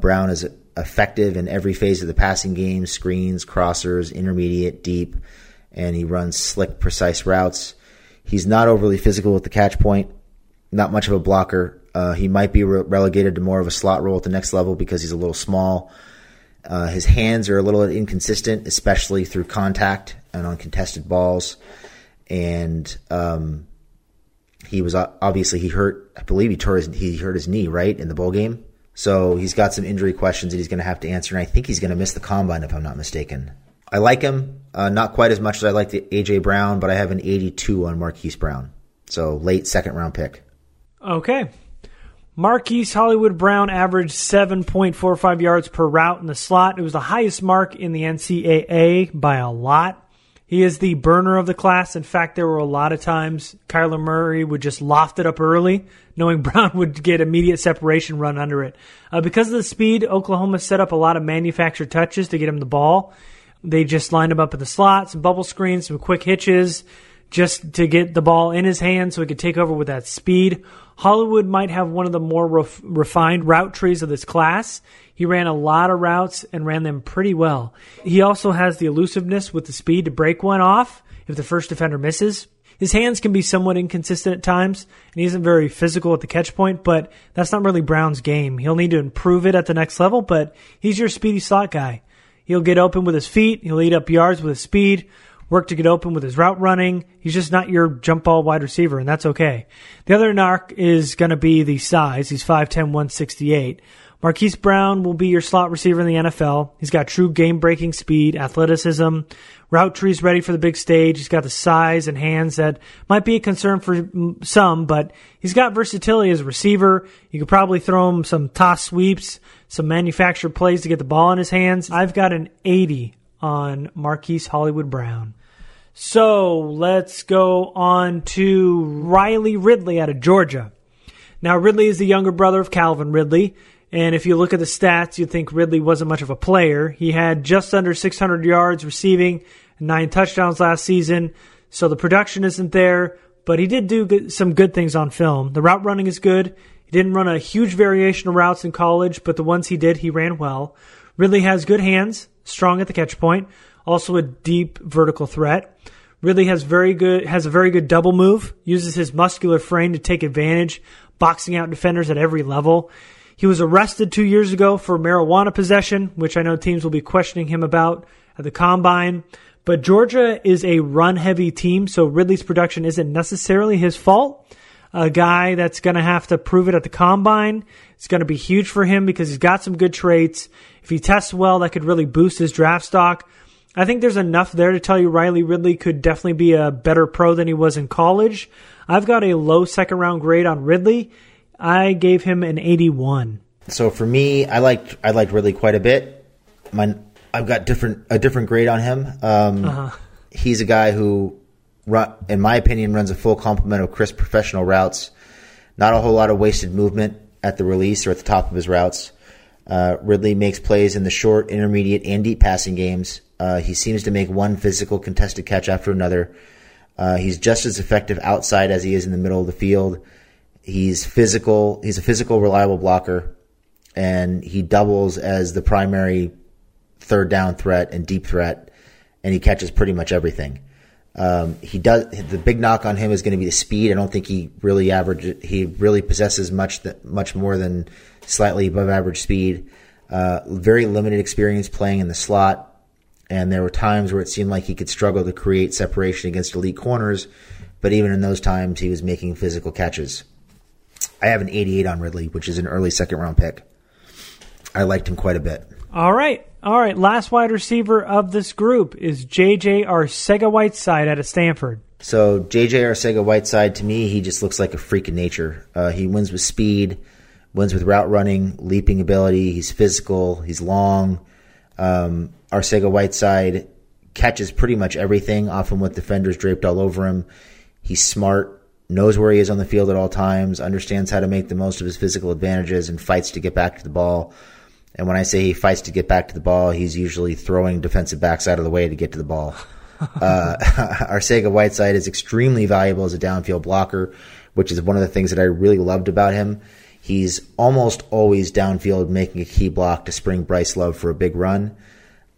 Brown is effective in every phase of the passing game, screens, crossers, intermediate, deep, and he runs slick, precise routes. He's not overly physical at the catch point, not much of a blocker. He might be relegated to more of a slot role at the next level because he's a little small. His hands are a little inconsistent, especially through contact and on contested balls. And he was obviously he hurt his knee, right, in the bowl game? So he's got some injury questions that he's going to have to answer, and I think he's going to miss the combine if I'm not mistaken. I like him, not quite as much as I like the A.J. Brown, but I have an 82 on Marquise Brown. So late second round pick. Okay. Marquise Hollywood Brown averaged 7.45 yards per route in the slot. It was the highest mark in the NCAA by a lot. He is the burner of the class. In fact, there were a lot of times Kyler Murray would just loft it up early, knowing Brown would get immediate separation run under it. Because of the speed, Oklahoma set up a lot of manufactured touches to get him the ball. They just lined him up in the slot, some bubble screens, some quick hitches, just to get the ball in his hand so he could take over with that speed. Hollywood might have one of the more refined route trees of this class. He ran a lot of routes and ran them pretty well. He also has the elusiveness with the speed to break one off if the first defender misses. His hands can be somewhat inconsistent at times, and he isn't very physical at the catch point, but that's not really Brown's game. He'll need to improve it at the next level, but he's your speedy slot guy. He'll get open with his feet. He'll eat up yards with his speed. Work to get open with his route running. He's just not your jump ball wide receiver, and that's okay. The other knock is going to be the size. He's 5'10", 168. Marquise Brown will be your slot receiver in the NFL. He's got true game-breaking speed, athleticism, route trees ready for the big stage. He's got the size and hands that might be a concern for some, but he's got versatility as a receiver. You could probably throw him some toss sweeps, some manufactured plays to get the ball in his hands. I've got an 80 on Marquise Hollywood Brown. So let's go on to Riley Ridley out of Georgia. Now, Ridley is the younger brother of Calvin Ridley, and if you look at the stats, you'd think Ridley wasn't much of a player. He had just under 600 yards receiving, 9 touchdowns last season, so the production isn't there, but he did do some good things on film. The route running is good. He didn't run a huge variation of routes in college, but the ones he did, he ran well. Ridley has good hands, strong at the catch point, also a deep vertical threat. Ridley has a very good double move, uses his muscular frame to take advantage, boxing out defenders at every level. He was arrested 2 years ago for marijuana possession, which I know teams will be questioning him about at the combine. But Georgia is a run-heavy team, so Ridley's production isn't necessarily his fault. A guy that's going to have to prove it at the combine. It's going to be huge for him because he's got some good traits. If he tests well, that could really boost his draft stock. I think there's enough there to tell you Riley Ridley could definitely be a better pro than he was in college. I've got a low second-round grade on Ridley. I gave him an 81. So for me, I liked Ridley quite a bit. I've got a different grade on him. He's a guy who, in my opinion, runs a full complement of crisp professional routes. Not a whole lot of wasted movement at the release or at the top of his routes. Ridley makes plays in the short, intermediate, and deep passing games. He seems to make one physical contested catch after another. He's just as effective outside as he is in the middle of the field. He's physical. He's a physical, reliable blocker, and he doubles as the primary third down threat and deep threat, and he catches pretty much everything. He does. The big knock on him is going to be the speed. I don't think he really possesses much more than slightly above average speed. Very limited experience playing in the slot, and there were times where it seemed like he could struggle to create separation against elite corners, but even in those times, he was making physical catches. I have an 88 on Ridley, which is an early second-round pick. I liked him quite a bit. All right. Last wide receiver of this group is J.J. Arcega-Whiteside out of Stanford. So J.J. Arcega-Whiteside, to me, he just looks like a freak of nature. He wins with speed, wins with route running, leaping ability. He's physical. He's long. Arcega-Whiteside catches pretty much everything, often with defenders draped all over him. He's smart. Knows where he is on the field at all times, understands how to make the most of his physical advantages, and fights to get back to the ball. And when I say he fights to get back to the ball, he's usually throwing defensive backs out of the way to get to the ball. Arcega-Whiteside is extremely valuable as a downfield blocker, which is one of the things that I really loved about him. He's almost always downfield making a key block to spring Bryce Love for a big run.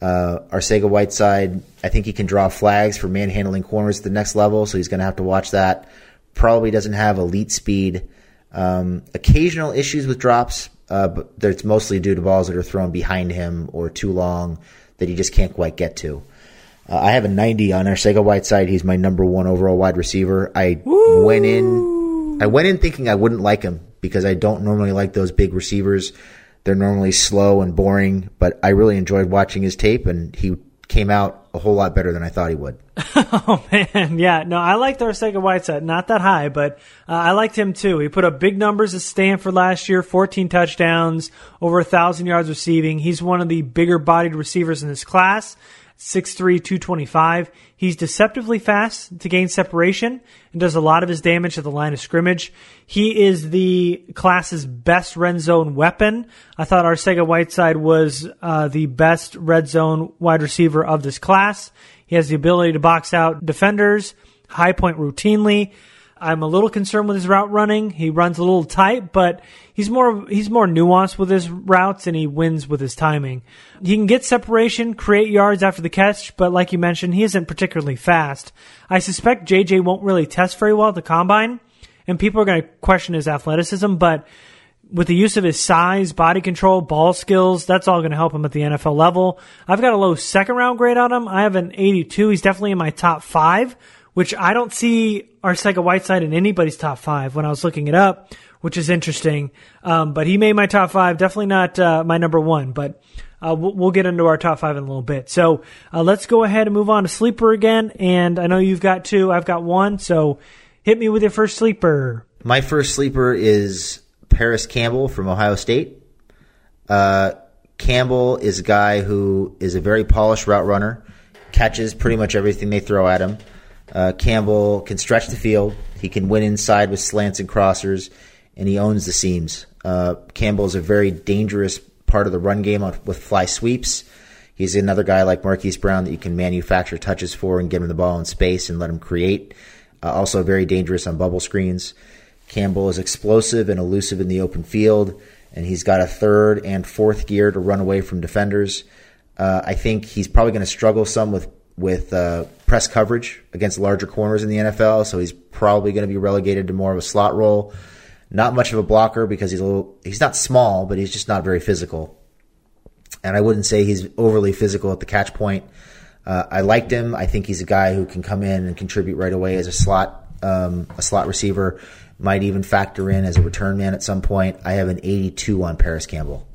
Arcega-Whiteside, I think he can draw flags for manhandling corners at the next level, so he's going to have to watch that. Probably doesn't have elite speed. Occasional issues with drops, but it's mostly due to balls that are thrown behind him or too long that he just can't quite get to. I have a 90 on Arcega-Whiteside. He's my number one overall wide receiver. I went in thinking I wouldn't like him because I don't normally like those big receivers. They're normally slow and boring, but I really enjoyed watching his tape, and he came out a whole lot better than I thought he would. Oh, man. Yeah. No, I liked Arcega-Whiteside. Not that high, but I liked him too. He put up big numbers at Stanford last year, 14 touchdowns, over 1,000 yards receiving. He's one of the bigger-bodied receivers in this class, 6'3", 225. He's deceptively fast to gain separation and does a lot of his damage at the line of scrimmage. He is the class's best red zone weapon. I thought Arcega-Whiteside was the best red zone wide receiver of this class. He has the ability to box out defenders, high point routinely. I'm a little concerned with his route running. He runs a little tight, but he's more nuanced with his routes, and he wins with his timing. He can get separation, create yards after the catch, but like you mentioned, he isn't particularly fast. I suspect J.J. won't really test very well at the combine, and people are going to question his athleticism, but with the use of his size, body control, ball skills, that's all going to help him at the NFL level. I've got a low second-round grade on him. I have an 82. He's definitely in my top five, which I don't see Arcega-Whiteside in anybody's top five when I was looking it up, which is interesting. But he made my top five, definitely not my number one, but we'll get into our top five in a little bit. So let's go ahead and move on to Sleeper again, and I know you've got two, I've got one, so hit me with your first Sleeper. My first Sleeper is Paris Campbell from Ohio State. Campbell is a guy who is a very polished route runner, catches pretty much everything they throw at him. Campbell can stretch the field. He can win inside with slants and crossers, and he owns the seams. Campbell is a very dangerous part of the run game with fly sweeps. He's another guy like Marquise Brown that you can manufacture touches for and give him the ball in space and let him create. Also very dangerous on bubble screens. Campbell is explosive and elusive in the open field, and he's got a third and fourth gear to run away from defenders. I think he's probably going to struggle some with press coverage against larger corners in the NFL, so he's probably going to be relegated to more of a slot role. Not much of a blocker because he's not small, but he's just not very physical. And I wouldn't say he's overly physical at the catch point. I liked him. I think he's a guy who can come in and contribute right away as a slot receiver. Might even factor in as a return man at some point. I have an 82 on Paris Campbell.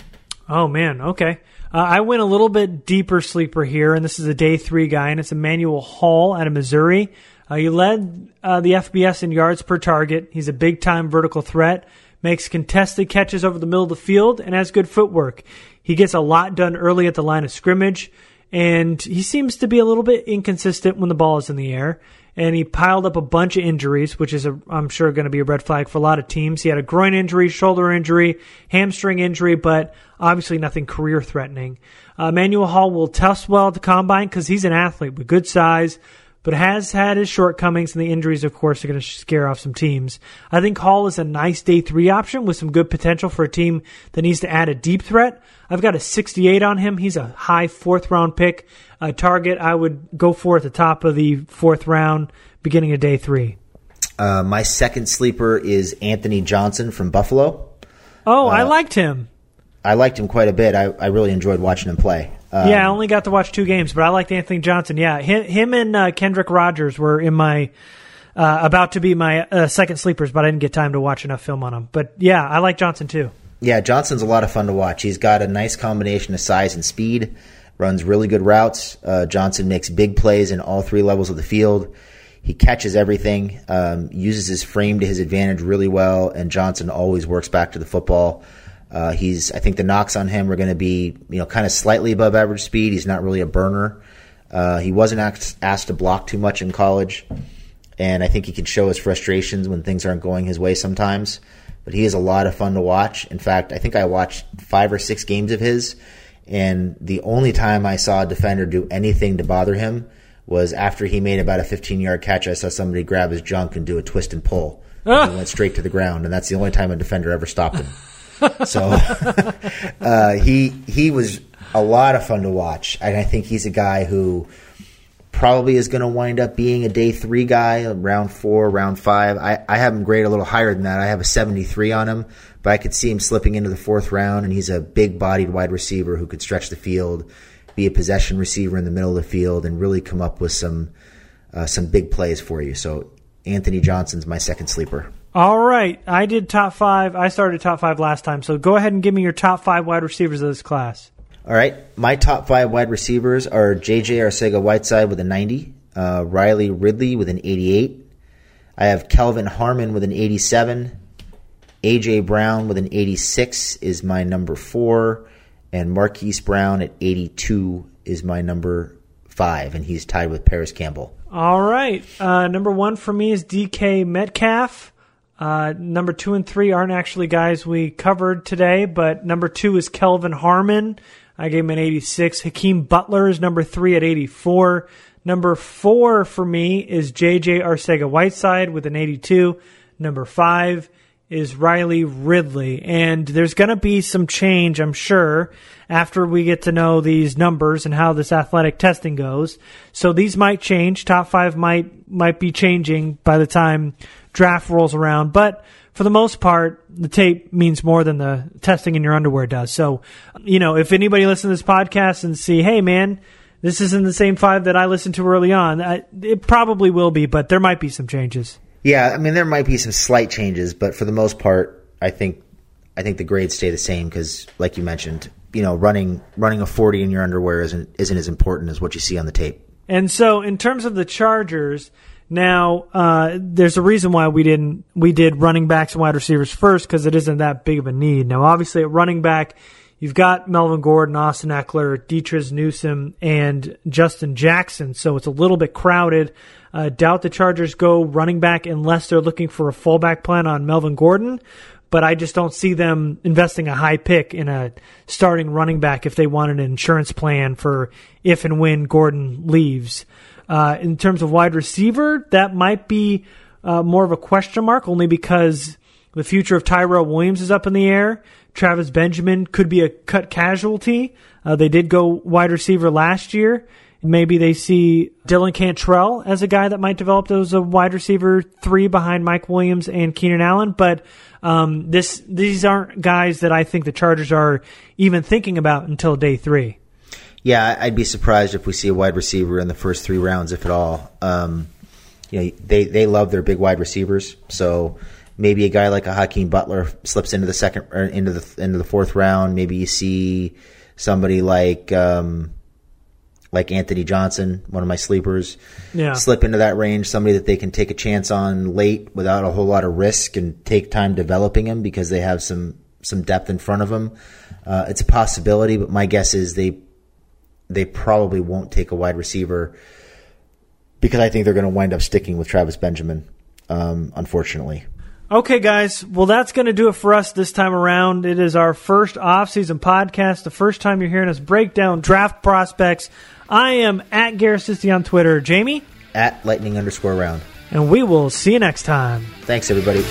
Oh, man. Okay. I went a little bit deeper sleeper here, and this is a day three guy, and it's Emmanuel Hall out of Missouri. He led the FBS in yards per target. He's a big-time vertical threat, makes contested catches over the middle of the field, and has good footwork. He gets a lot done early at the line of scrimmage, and he seems to be a little bit inconsistent when the ball is in the air. And he piled up a bunch of injuries, which is, I'm sure, going to be a red flag for a lot of teams. He had a groin injury, shoulder injury, hamstring injury, but obviously nothing career-threatening. Emmanuel Hall will test well at the combine because he's an athlete with good size, but has had his shortcomings, and the injuries, of course, are going to scare off some teams. I think Hall is a nice day three option with some good potential for a team that needs to add a deep threat. I've got a 68 on him. He's a high fourth-round pick, a target I would go for at the top of the fourth round, beginning of day three. My second sleeper is Anthony Johnson from Buffalo. Oh, I liked him. I liked him quite a bit. I really enjoyed watching him play. Yeah, I only got to watch two games, but I liked Anthony Johnson. Yeah, him and Kendrick Rogers were in my about to be my second sleepers, but I didn't get time to watch enough film on him. But, yeah, I like Johnson too. Yeah, Johnson's a lot of fun to watch. He's got a nice combination of size and speed, runs really good routes. Johnson makes big plays in all three levels of the field. He catches everything, uses his frame to his advantage really well, and Johnson always works back to the football. I think the knocks on him are going to be, kind of slightly above average speed. He's not really a burner. He wasn't asked to block too much in college, and I think he can show his frustrations when things aren't going his way sometimes. But he is a lot of fun to watch. In fact, I think I watched 5 or 6 games of his, and the only time I saw a defender do anything to bother him was after he made about a 15-yard catch. I saw somebody grab his junk and do a twist and pull. And he went straight to the ground, and that's the only time a defender ever stopped him. So he was a lot of fun to watch, and I think he's a guy who probably is going to wind up being a day three guy, round 4, round 5. I have him grade a little higher than that. I have a 73 on him, but I could see him slipping into the fourth round, and he's a big-bodied wide receiver who could stretch the field, be a possession receiver in the middle of the field, and really come up with some big plays for you. So Anthony Johnson's my second sleeper. All right. I did top 5. I started top 5 last time. So go ahead and give me your top 5 wide receivers of this class. All right. My top five wide receivers are J.J. Arcega-Whiteside with a 90, Riley Ridley with an 88. I have Kelvin Harmon with an 87. A.J. Brown with an 86 is my number 4. And Marquise Brown at 82 is my number 5. And he's tied with Paris Campbell. All right. Number 1 for me is DK Metcalf. Number 2 and 3 aren't actually guys we covered today, but number 2 is Kelvin Harmon. I gave him an 86. Hakeem Butler is number 3 at 84. Number 4 for me is J.J. Arcega-Whiteside with an 82. Number 5 is Riley Ridley. And there's going to be some change, I'm sure, after we get to know these numbers and how this athletic testing goes. So these might change. Top 5 might be changing by the time draft rolls around. But for the most part, the tape means more than the testing in your underwear does. So, you know, if anybody listens to this podcast and see, hey, man, this isn't the same 5 that I listened to early on, it probably will be, but there might be some changes. Yeah, I mean, there might be some slight changes, but for the most part, I think the grades stay the same because, like you mentioned, you know, running a 40 in your underwear isn't as important as what you see on the tape. And so, in terms of the Chargers, now there's a reason why we did running backs and wide receivers first, because it isn't that big of a need. Now, obviously, at running back, you've got Melvin Gordon, Austin Eckler, Deatrice Newsome, and Justin Jackson, so it's a little bit crowded. Doubt the Chargers go running back unless they're looking for a fullback plan on Melvin Gordon, but I just don't see them investing a high pick in a starting running back if they want an insurance plan for if and when Gordon leaves. In terms of wide receiver, that might be more of a question mark, only because the future of Tyrell Williams is up in the air. Travis Benjamin could be a cut casualty. They did go wide receiver last year. Maybe they see Dylan Cantrell as a guy that might develop as a wide receiver 3 behind Mike Williams and Keenan Allen. But these aren't guys that I think the Chargers are even thinking about until day 3. Yeah, I'd be surprised if we see a wide receiver in the first 3 rounds, if at all. You know, they love their big wide receivers, so maybe a guy like a Hakeem Butler slips into the second or into the 4th round. Maybe you see somebody like Anthony Johnson, one of my sleepers, slip into that range. Somebody that they can take a chance on late without a whole lot of risk and take time developing him because they have some depth in front of them. It's a possibility, but my guess is they probably won't take a wide receiver because I think they're going to wind up sticking with Travis Benjamin, unfortunately. Okay, guys. Well, that's going to do it for us this time around. It is our first off-season podcast, the first time you're hearing us break down draft prospects. I am at Garrett Sisti on Twitter. Jamie? At Lightning_Round. And we will see you next time. Thanks, everybody.